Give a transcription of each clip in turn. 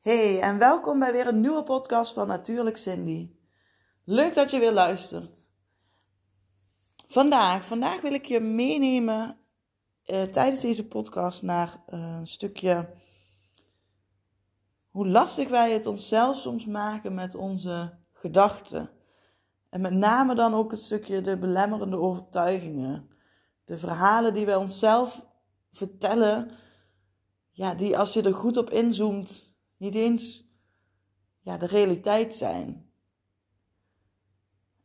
Hey en welkom bij weer een nieuwe podcast van Natuurlijk Cindy. Leuk dat je weer luistert. Vandaag wil ik je meenemen tijdens deze podcast naar een stukje hoe lastig wij het onszelf soms maken met onze gedachten. En met name dan ook het stukje de belemmerende overtuigingen. De verhalen die wij onszelf vertellen, ja, die als je er goed op inzoomt, niet eens de realiteit zijn.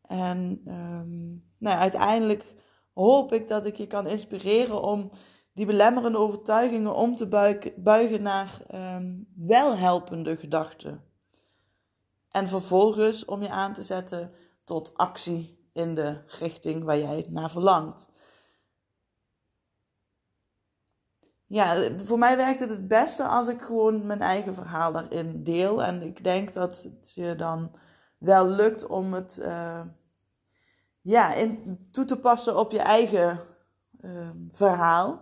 En uiteindelijk hoop ik dat ik je kan inspireren om die belemmerende overtuigingen om te buigen naar welhelpende gedachten. En vervolgens om je aan te zetten tot actie in de richting waar jij naar verlangt. Ja, voor mij werkt het beste als ik gewoon mijn eigen verhaal daarin deel. En ik denk dat het je dan wel lukt om het toe te passen op je eigen verhaal.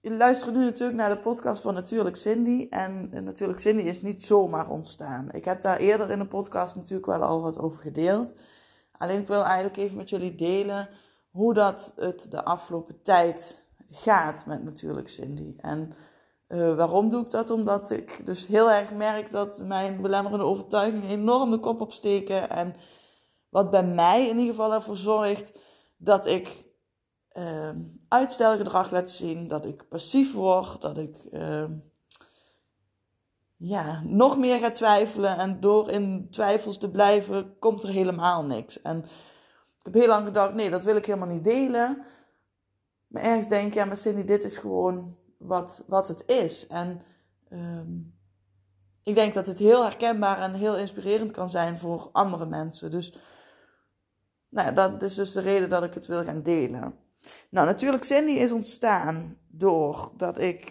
Je luistert nu natuurlijk naar de podcast van Natuurlijk Cindy. En Natuurlijk Cindy is niet zomaar ontstaan. Ik heb daar eerder in de podcast natuurlijk wel al wat over gedeeld. Alleen ik wil eigenlijk even met jullie delen hoe dat het de afgelopen tijd gaat met Natuurlijk Cindy. En waarom doe ik dat? Omdat ik dus heel erg merk dat mijn belemmerende overtuigingen enorm de kop opsteken. En wat bij mij in ieder geval ervoor zorgt dat ik uitstelgedrag laat zien. Dat ik passief word. Dat ik nog meer ga twijfelen. En door in twijfels te blijven komt er helemaal niks. En ik heb heel lang gedacht, nee, dat wil ik helemaal niet delen. Maar ergens denk ik, maar Cindy, dit is gewoon wat het is. En ik denk dat het heel herkenbaar en heel inspirerend kan zijn voor andere mensen. Dus dat is dus de reden dat ik het wil gaan delen. Nou, Natuurlijk Cindy is ontstaan doordat ik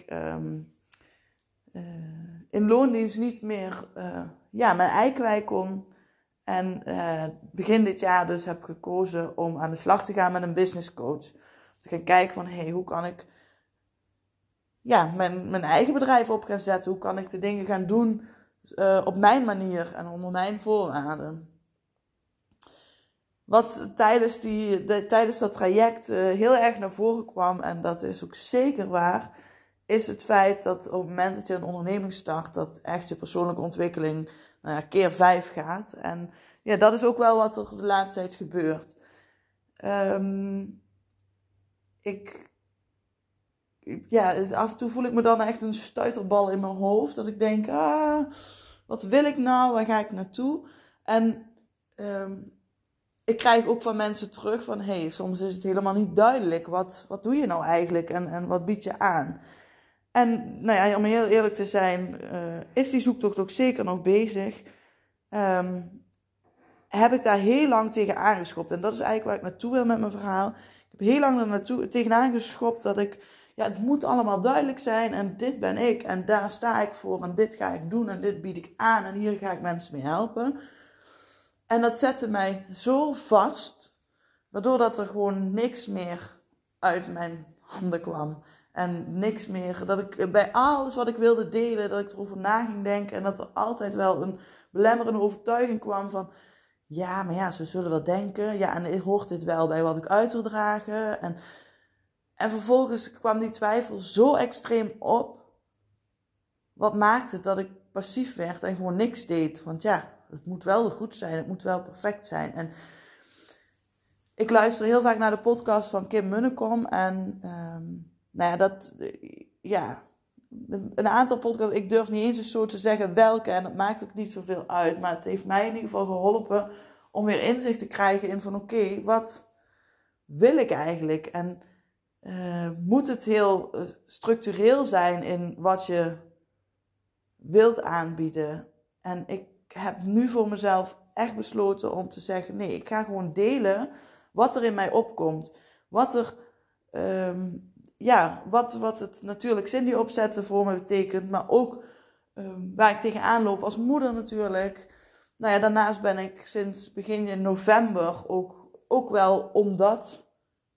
in loondienst niet meer mijn ei kwijt kon. En begin dit jaar dus heb ik gekozen om aan de slag te gaan met een business coach. Te gaan kijken van, hoe kan ik mijn eigen bedrijf op gaan zetten? Hoe kan ik de dingen gaan doen op mijn manier en onder mijn voorwaarden? Wat tijdens dat traject heel erg naar voren kwam, en dat is ook zeker waar, is het feit dat op het moment dat je een onderneming start, dat echt je persoonlijke ontwikkeling keer 5 gaat. En ja, dat is ook wel wat er de laatste tijd gebeurt. Af en toe voel ik me dan echt een stuiterbal in mijn hoofd. Dat ik denk, wat wil ik nou? Waar ga ik naartoe? En ik krijg ook van mensen terug van, soms is het helemaal niet duidelijk. Wat doe je nou eigenlijk en wat bied je aan? En om heel eerlijk te zijn, is die zoektocht ook zeker nog bezig. Heb ik daar heel lang tegen aangeschopt. En dat is eigenlijk waar ik naartoe wil met mijn verhaal. Ik heb heel lang tegenaan geschopt dat ik, het moet allemaal duidelijk zijn. En dit ben ik en daar sta ik voor en dit ga ik doen en dit bied ik aan. En hier ga ik mensen mee helpen. En dat zette mij zo vast, waardoor dat er gewoon niks meer uit mijn handen kwam. En niks meer, dat ik bij alles wat ik wilde delen, dat ik erover na ging denken. En dat er altijd wel een belemmerende overtuiging kwam van, ze zullen wel denken. Ja, en hoort dit wel bij wat ik uit wil dragen? En vervolgens kwam die twijfel zo extreem op. Wat maakte het dat ik passief werd en gewoon niks deed? Want het moet wel goed zijn, het moet wel perfect zijn. En ik luister heel vaak naar de podcast van Kim Munnekom en een aantal podcasts, ik durf niet eens een soort te zeggen welke, en dat maakt ook niet zoveel uit. Maar het heeft mij in ieder geval geholpen om weer inzicht te krijgen in van, oké, wat wil ik eigenlijk? En moet het heel structureel zijn in wat je wilt aanbieden? En ik heb nu voor mezelf echt besloten om te zeggen, nee, ik ga gewoon delen wat er in mij opkomt. Wat er... wat het Natuurlijk Cindy opzetten voor me betekent. Maar ook waar ik tegenaan loop als moeder natuurlijk. Daarnaast ben ik sinds begin november ook wel omdat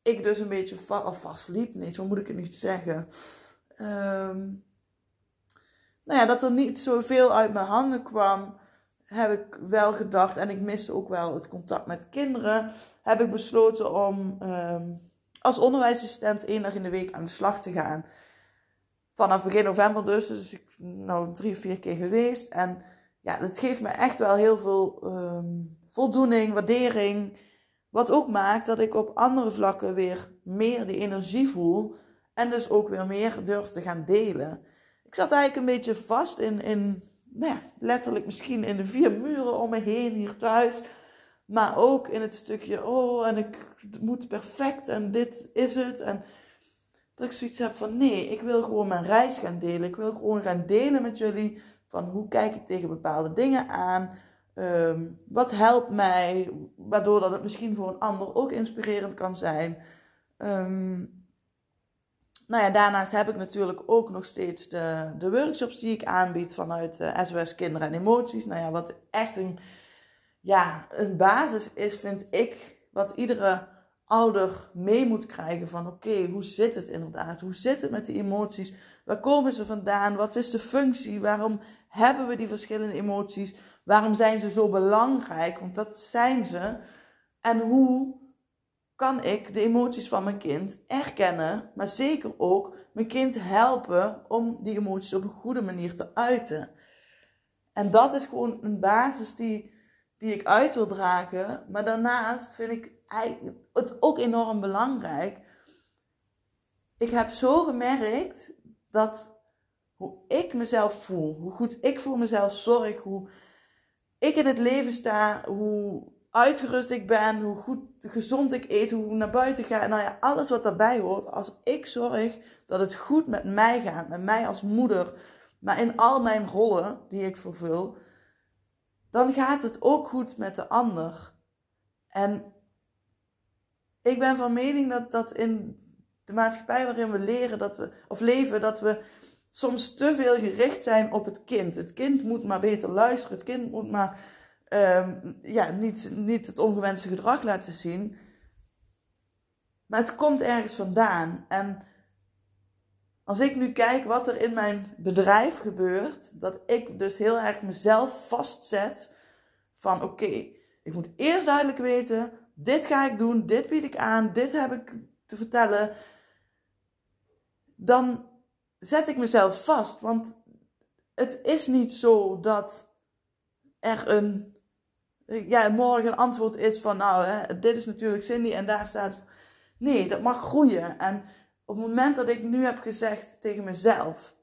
ik dus een beetje vastliep. Nee, zo moet ik het niet zeggen. Nou ja, dat er niet zoveel uit mijn handen kwam, heb ik wel gedacht. En ik miste ook wel het contact met kinderen. Heb ik besloten om als onderwijsassistent 1 dag in de week aan de slag te gaan. Vanaf begin november dus. Dus ik ben nou 3-4 keer geweest. En ja, dat geeft me echt wel heel veel voldoening, waardering. Wat ook maakt dat ik op andere vlakken weer meer die energie voel. En dus ook weer meer durf te gaan delen. Ik zat eigenlijk een beetje vast in nou ja, letterlijk misschien in de 4 muren om me heen hier thuis. Maar ook in het stukje, oh en ik moet perfect en dit is het. En dat ik zoiets heb van nee, ik wil gewoon mijn reis gaan delen. Ik wil gewoon gaan delen met jullie van hoe kijk ik tegen bepaalde dingen aan. Wat helpt mij, waardoor dat het misschien voor een ander ook inspirerend kan zijn. Nou ja, daarnaast heb ik natuurlijk ook nog steeds de workshops die ik aanbied vanuit SOS Kinderen en Emoties. Nou ja, wat echt een basis is, vind ik, wat iedere ouder mee moet krijgen van oké, hoe zit het inderdaad? Hoe zit het met die emoties? Waar komen ze vandaan? Wat is de functie? Waarom hebben we die verschillende emoties? Waarom zijn ze zo belangrijk? Want dat zijn ze. En hoe kan ik de emoties van mijn kind erkennen, maar zeker ook mijn kind helpen om die emoties op een goede manier te uiten. En dat is gewoon een basis die ik uit wil dragen. Maar daarnaast vind ik het ook enorm belangrijk. Ik heb zo gemerkt dat hoe ik mezelf voel, hoe goed ik voor mezelf zorg, hoe ik in het leven sta, hoe uitgerust ik ben, hoe goed gezond ik eet, hoe ik naar buiten ga. En nou ja, alles wat daarbij hoort. Als ik zorg dat het goed met mij gaat, met mij als moeder, maar in al mijn rollen die ik vervul, dan gaat het ook goed met de ander. En ik ben van mening dat in de maatschappij waarin we leven, dat we soms te veel gericht zijn op het kind. Het kind moet maar beter luisteren, het kind moet maar niet het ongewenste gedrag laten zien. Maar het komt ergens vandaan. En als ik nu kijk wat er in mijn bedrijf gebeurt, dat ik dus heel erg mezelf vastzet van oké, ik moet eerst duidelijk weten, dit ga ik doen, dit bied ik aan, dit heb ik te vertellen. Dan zet ik mezelf vast, want het is niet zo dat er morgen een antwoord is van dit is natuurlijk Cindy en daar staat. Nee, dat mag groeien. En op het moment dat ik nu heb gezegd tegen mezelf,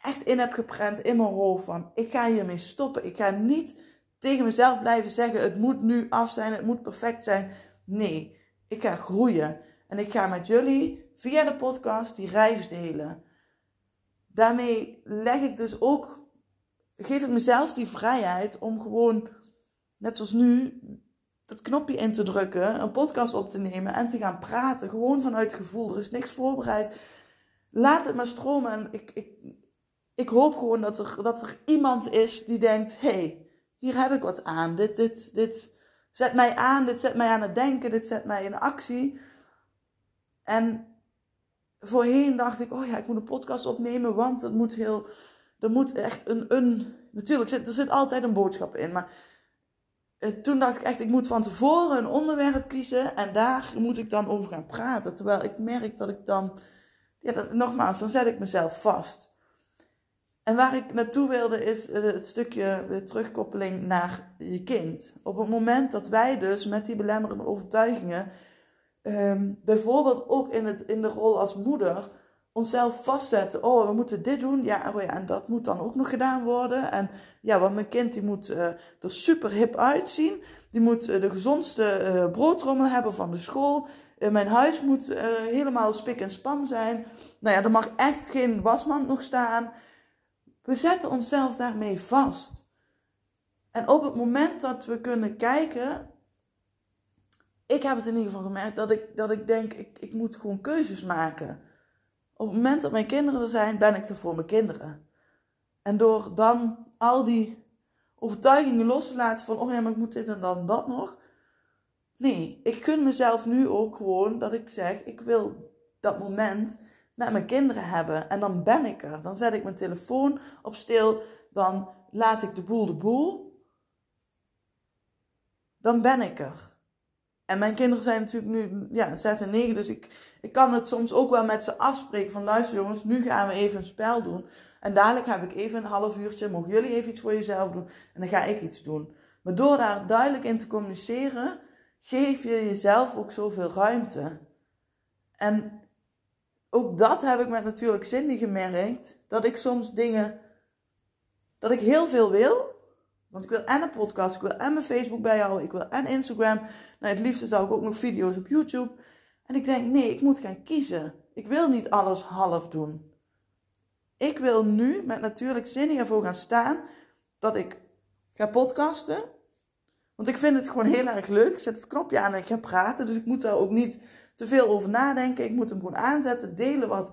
echt in heb geprent in mijn hoofd van ik ga hiermee stoppen. Ik ga niet tegen mezelf blijven zeggen het moet nu af zijn, het moet perfect zijn. Nee, ik ga groeien. En ik ga met jullie via de podcast die reis delen. Daarmee leg ik dus ook, geef ik mezelf die vrijheid om gewoon, net zoals nu, dat knopje in te drukken, een podcast op te nemen en te gaan praten. Gewoon vanuit gevoel. Er is niks voorbereid. Laat het maar stromen. En ik hoop gewoon dat er iemand is die denkt, hey, hier heb ik wat aan. Dit zet mij aan. Dit zet mij aan het denken. Dit zet mij in actie. En voorheen dacht ik, ik moet een podcast opnemen, want het moet heel... Er moet echt natuurlijk, er zit altijd een boodschap in. Maar toen dacht ik echt, ik moet van tevoren een onderwerp kiezen. En daar moet ik dan over gaan praten. Terwijl ik merk dat ik dan... Ja, nogmaals, dan zet ik mezelf vast. En waar ik naartoe wilde is het stukje de terugkoppeling naar je kind. Op het moment dat wij dus met die belemmerende overtuigingen... bijvoorbeeld ook in de rol als moeder... onszelf vastzetten, we moeten dit doen, en dat moet dan ook nog gedaan worden. En ja, want mijn kind die moet er super hip uitzien, die moet de gezondste broodrommel hebben van de school, mijn huis moet helemaal spik en span zijn, nou ja, er mag echt geen wasmand nog staan. We zetten onszelf daarmee vast. En op het moment dat we kunnen kijken, ik heb het in ieder geval gemerkt, dat ik denk, ik moet gewoon keuzes maken. Op het moment dat mijn kinderen er zijn, ben ik er voor mijn kinderen. En door dan al die overtuigingen los te laten van... maar ik moet dit en dan dat nog. Nee, ik gun mezelf nu ook gewoon dat ik zeg, ik wil dat moment met mijn kinderen hebben. En dan ben ik er. Dan zet ik mijn telefoon op stil. Dan laat ik de boel. Dan ben ik er. En mijn kinderen zijn natuurlijk nu 6 en 9. Dus ik kan het soms ook wel met ze afspreken. Van luister jongens, nu gaan we even een spel doen. En dadelijk heb ik even een half uurtje. Mogen jullie even iets voor jezelf doen? En dan ga ik iets doen. Maar door daar duidelijk in te communiceren, geef je jezelf ook zoveel ruimte. En ook dat heb ik met Natuurlijk Cindy gemerkt. Dat ik soms dingen, dat ik heel veel wil. Want ik wil en een podcast, ik wil en mijn Facebook bijhouden, ik wil en Instagram. Nou, het liefste zou ik ook nog video's op YouTube. En ik denk, nee, ik moet gaan kiezen. Ik wil niet alles half doen. Ik wil nu met Natuurlijk Cindy ervoor gaan staan dat ik ga podcasten. Want ik vind het gewoon heel erg leuk. Ik zet het knopje aan en ik ga praten. Dus ik moet daar ook niet te veel over nadenken. Ik moet hem gewoon aanzetten. Delen wat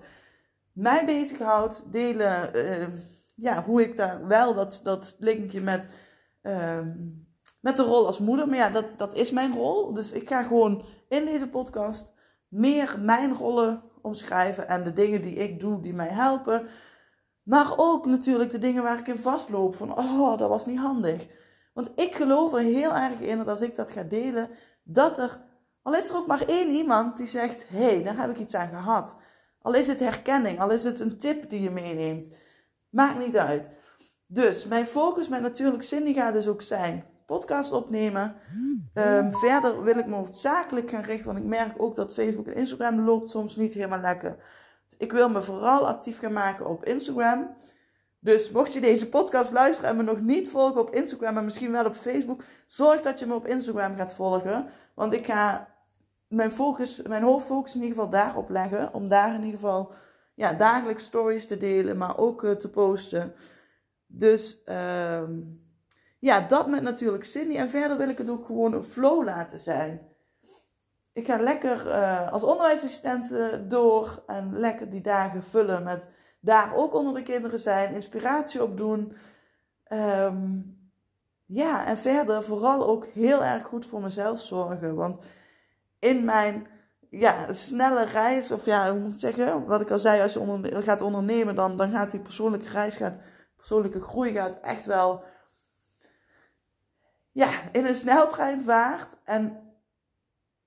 mij bezighoudt. Delen hoe ik daar wel dat linkje met de rol als moeder. Maar ja, dat is mijn rol. Dus ik ga gewoon in deze podcast meer mijn rollen omschrijven. En de dingen die ik doe die mij helpen. Maar ook natuurlijk de dingen waar ik in vastloop. Van dat was niet handig. Want ik geloof er heel erg in dat als ik dat ga delen, dat er, al is er ook maar 1 iemand die zegt, hé, daar heb ik iets aan gehad. Al is het herkenning, al is het een tip die je meeneemt. Maakt niet uit. Dus mijn focus met Natuurlijk Cindy gaat dus ook zijn podcast opnemen. Verder wil ik me hoofdzakelijk gaan richten, want ik merk ook dat Facebook en Instagram loopt soms niet helemaal lekker. Ik wil me vooral actief gaan maken op Instagram. Dus mocht je deze podcast luisteren en me nog niet volgen op Instagram, maar misschien wel op Facebook, zorg dat je me op Instagram gaat volgen. Want ik ga mijn hoofdfocus in ieder geval daarop leggen. Om daar in ieder geval dagelijks stories te delen, maar ook te posten. Dus dat met Natuurlijk Cindy. En verder wil ik het ook gewoon een flow laten zijn. Ik ga lekker als onderwijsassistent door en lekker die dagen vullen met daar ook onder de kinderen zijn, inspiratie op doen. En verder vooral ook heel erg goed voor mezelf zorgen. Want in mijn snelle reis, hoe moet ik zeggen? Wat ik al zei, als je gaat ondernemen, dan gaat die persoonlijke reis, persoonlijke groei gaat echt wel in een sneltreinvaart. En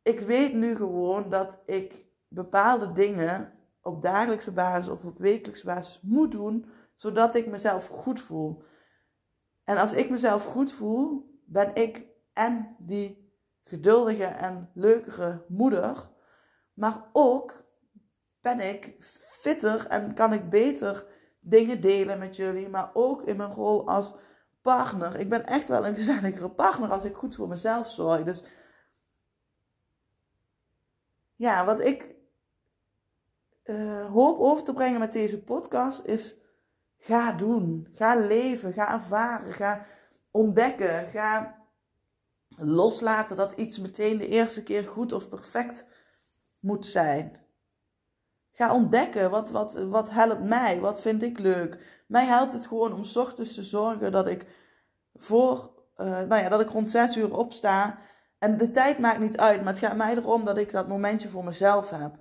ik weet nu gewoon dat ik bepaalde dingen op dagelijkse basis of op wekelijkse basis moet doen, zodat ik mezelf goed voel. En als ik mezelf goed voel, ben ik en die geduldige en leukere moeder, maar ook ben ik fitter en kan ik beter dingen delen met jullie, maar ook in mijn rol als partner. Ik ben echt wel een gezelligere partner als ik goed voor mezelf zorg. Dus wat ik hoop over te brengen met deze podcast is, ga doen, ga leven, ga ervaren, ga ontdekken, ga loslaten dat iets meteen de eerste keer goed of perfect moet zijn. Ga ontdekken, wat helpt mij, wat vind ik leuk. Mij helpt het gewoon om 's ochtends te zorgen dat ik dat ik rond 6 uur opsta en de tijd maakt niet uit, maar het gaat mij erom dat ik dat momentje voor mezelf heb.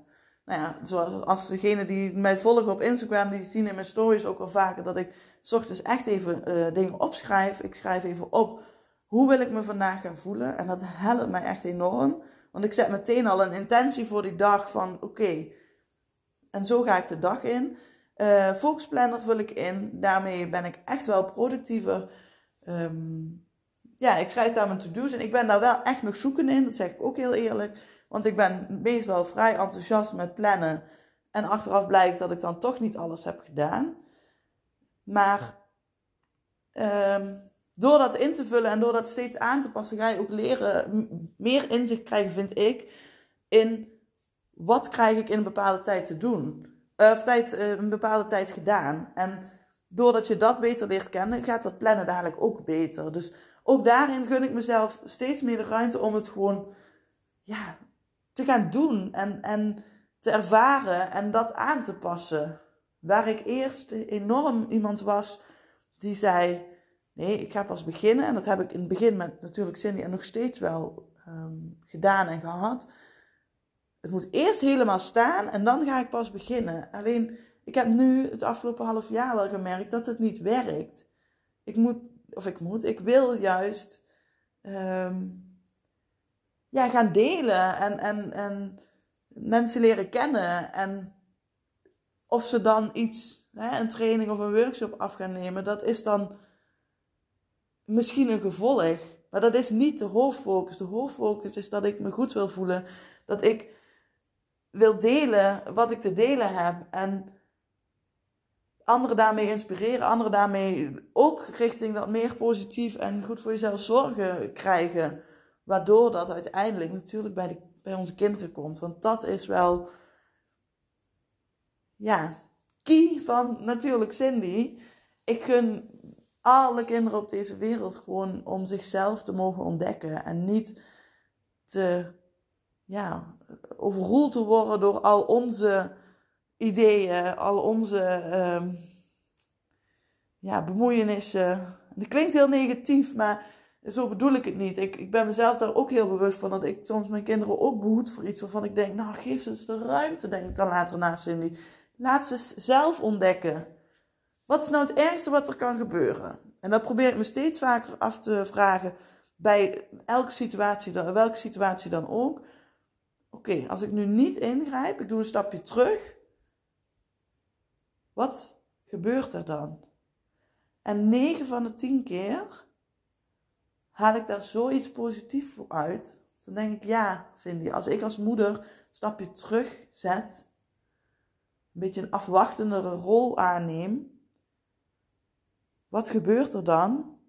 Zoals degenen die mij volgen op Instagram, die zien in mijn stories ook al vaker dat ik 's ochtends echt even dingen opschrijf. Ik schrijf even op, hoe wil ik me vandaag gaan voelen? En dat helpt mij echt enorm. Want ik zet meteen al een intentie voor die dag van oké. En zo ga ik de dag in. Focusplanner vul ik in. Daarmee ben ik echt wel productiever. Ik schrijf daar mijn to-do's en ik ben daar wel echt nog zoekende in. Dat zeg ik ook heel eerlijk. Want ik ben meestal vrij enthousiast met plannen. En achteraf blijkt dat ik dan toch niet alles heb gedaan. Maar door dat in te vullen en door dat steeds aan te passen, ga je ook leren, meer inzicht krijgen, vind ik, in wat krijg ik in een bepaalde tijd te doen. Een bepaalde tijd gedaan. En doordat je dat beter leert kennen, gaat dat plannen dadelijk ook beter. Dus ook daarin gun ik mezelf steeds meer de ruimte om het gewoon te gaan doen en te ervaren en dat aan te passen. Waar ik eerst enorm iemand was die zei, nee, ik ga pas beginnen. En dat heb ik in het begin met Natuurlijk Cindy en nog steeds wel gedaan en gehad. Het moet eerst helemaal staan en dan ga ik pas beginnen. Alleen, ik heb nu het afgelopen half jaar wel gemerkt dat het niet werkt. Ik wil juist gaan delen en mensen leren kennen. En of ze dan iets, een training of een workshop af gaan nemen, dat is dan misschien een gevolg. Maar dat is niet de hoofdfocus. De hoofdfocus is dat ik me goed wil voelen. Dat ik wil delen wat ik te delen heb. En anderen daarmee inspireren. Anderen daarmee ook richting dat meer positief en goed voor jezelf zorgen krijgen. Waardoor dat uiteindelijk natuurlijk bij onze kinderen komt. Want dat is wel key van Natuurlijk Cindy. Ik gun alle kinderen op deze wereld gewoon om zichzelf te mogen ontdekken. En niet te overroeld te worden door al onze ideeën, al onze bemoeienissen. Dat klinkt heel negatief, maar zo bedoel ik het niet. Ik ben mezelf daar ook heel bewust van, dat ik soms mijn kinderen ook behoed voor iets waarvan ik denk, nou geef ze eens de ruimte, denk ik dan later na Cindy. Laat ze zelf ontdekken. Wat is nou het ergste wat er kan gebeuren? En dat probeer ik me steeds vaker af te vragen bij welke situatie dan ook. Oké, als ik nu niet ingrijp, ik doe een stapje terug. Wat gebeurt er dan? En 9 van de 10 keer haal ik daar zoiets positiefs voor uit. Dan denk ik, ja Cindy, als ik als moeder een stapje terug zet, een beetje een afwachtendere rol aanneem, wat gebeurt er dan?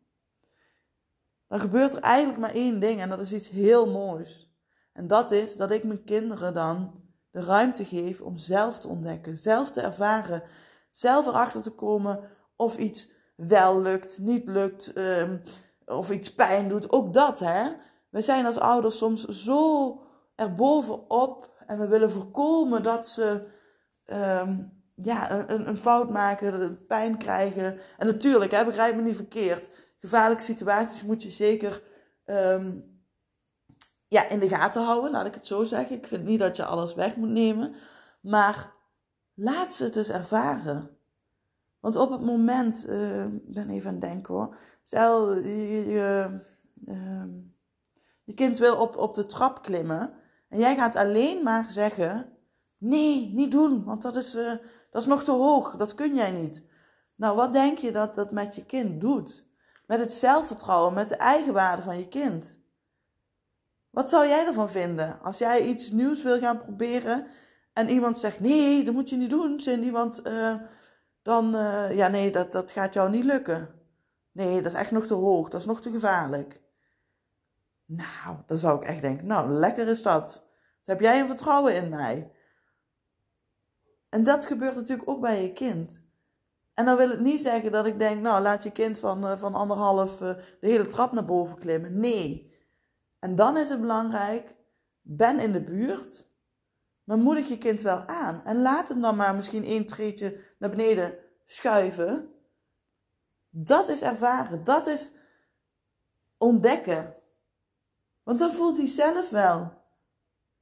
Dan gebeurt er eigenlijk maar 1 ding en dat is iets heel moois. En dat is dat ik mijn kinderen dan de ruimte geef om zelf te ontdekken, zelf te ervaren, zelf erachter te komen of iets wel lukt, niet lukt, of iets pijn doet. Ook dat, hè. We zijn als ouders soms zo erbovenop en we willen voorkomen dat ze een fout maken, dat ze pijn krijgen. En natuurlijk, hè, begrijp me niet verkeerd, gevaarlijke situaties moet je zeker in de gaten houden, laat ik het zo zeggen. Ik vind niet dat je alles weg moet nemen. Maar laat ze het dus ervaren. Want op het moment, ik ben even aan het denken hoor. Stel, je kind wil op de trap klimmen. En jij gaat alleen maar zeggen, nee, niet doen. Want dat is nog te hoog, dat kun jij niet. Nou, wat denk je dat dat met je kind doet? Met het zelfvertrouwen, met de eigenwaarde van je kind. Wat zou jij ervan vinden? Als jij iets nieuws wil gaan proberen en iemand zegt, nee, dat moet je niet doen, Cindy, want dat gaat jou niet lukken. Nee, dat is echt nog te hoog, dat is nog te gevaarlijk. Nou, dan zou ik echt denken, nou, lekker is dat. Dan heb jij een vertrouwen in mij. En dat gebeurt natuurlijk ook bij je kind. En dan wil het niet zeggen dat ik denk, nou, laat je kind van 1,5 de hele trap naar boven klimmen. Nee. En dan is het belangrijk, ben in de buurt, maar moedig je kind wel aan. En laat hem dan maar misschien 1 treetje naar beneden schuiven. Dat is ervaren, dat is ontdekken. Want dan voelt hij zelf wel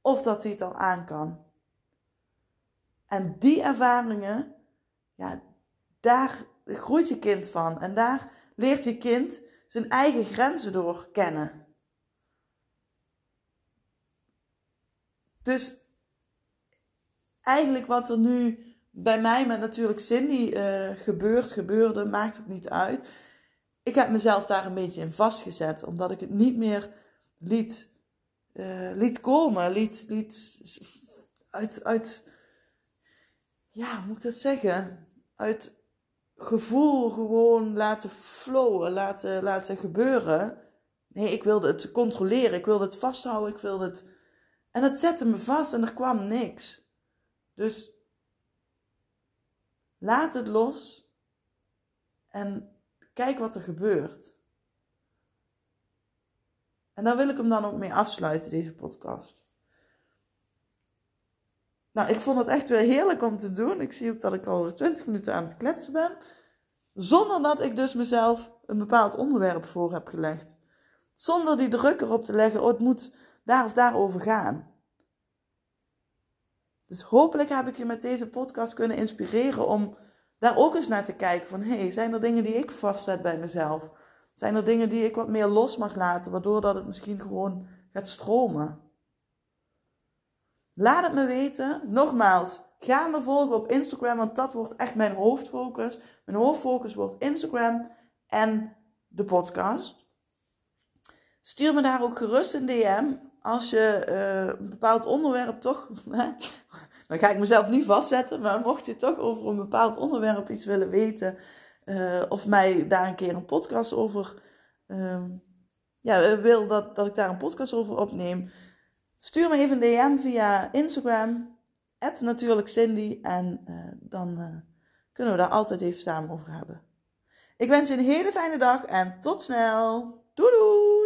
of dat hij het al aan kan. En die ervaringen, daar groeit je kind van. En daar leert je kind zijn eigen grenzen door kennen. Dus eigenlijk wat er nu bij mij met Natuurlijk Cindy gebeurde, maakt ook niet uit. Ik heb mezelf daar een beetje in vastgezet, omdat ik het niet meer uit gevoel gewoon laten flowen, laten gebeuren. Nee, ik wilde het controleren, ik wilde het vasthouden, ik wilde het... En dat zette me vast en er kwam niks. Dus laat het los en kijk wat er gebeurt. En daar wil ik hem dan ook mee afsluiten, deze podcast. Nou, ik vond het echt weer heerlijk om te doen. Ik zie ook dat ik al 20 minuten aan het kletsen ben. Zonder dat ik dus mezelf een bepaald onderwerp voor heb gelegd. Zonder die druk erop te leggen, oh het moet... daar of daarover gaan. Dus hopelijk heb ik je met deze podcast kunnen inspireren om daar ook eens naar te kijken. Van hey, zijn er dingen die ik vastzet bij mezelf? Zijn er dingen die ik wat meer los mag laten, waardoor dat het misschien gewoon gaat stromen? Laat het me weten. Nogmaals, ga me volgen op Instagram, want dat wordt echt mijn hoofdfocus. Mijn hoofdfocus wordt Instagram en de podcast. Stuur me daar ook gerust een DM. Als je een bepaald onderwerp toch... dan ga ik mezelf niet vastzetten, maar mocht je toch over een bepaald onderwerp iets willen weten... of mij daar een keer een podcast over... wil dat ik daar een podcast over opneem... Stuur me even een DM via Instagram, @natuurlijkcindy, en dan kunnen we daar altijd even samen over hebben. Ik wens je een hele fijne dag en tot snel. Doei doei!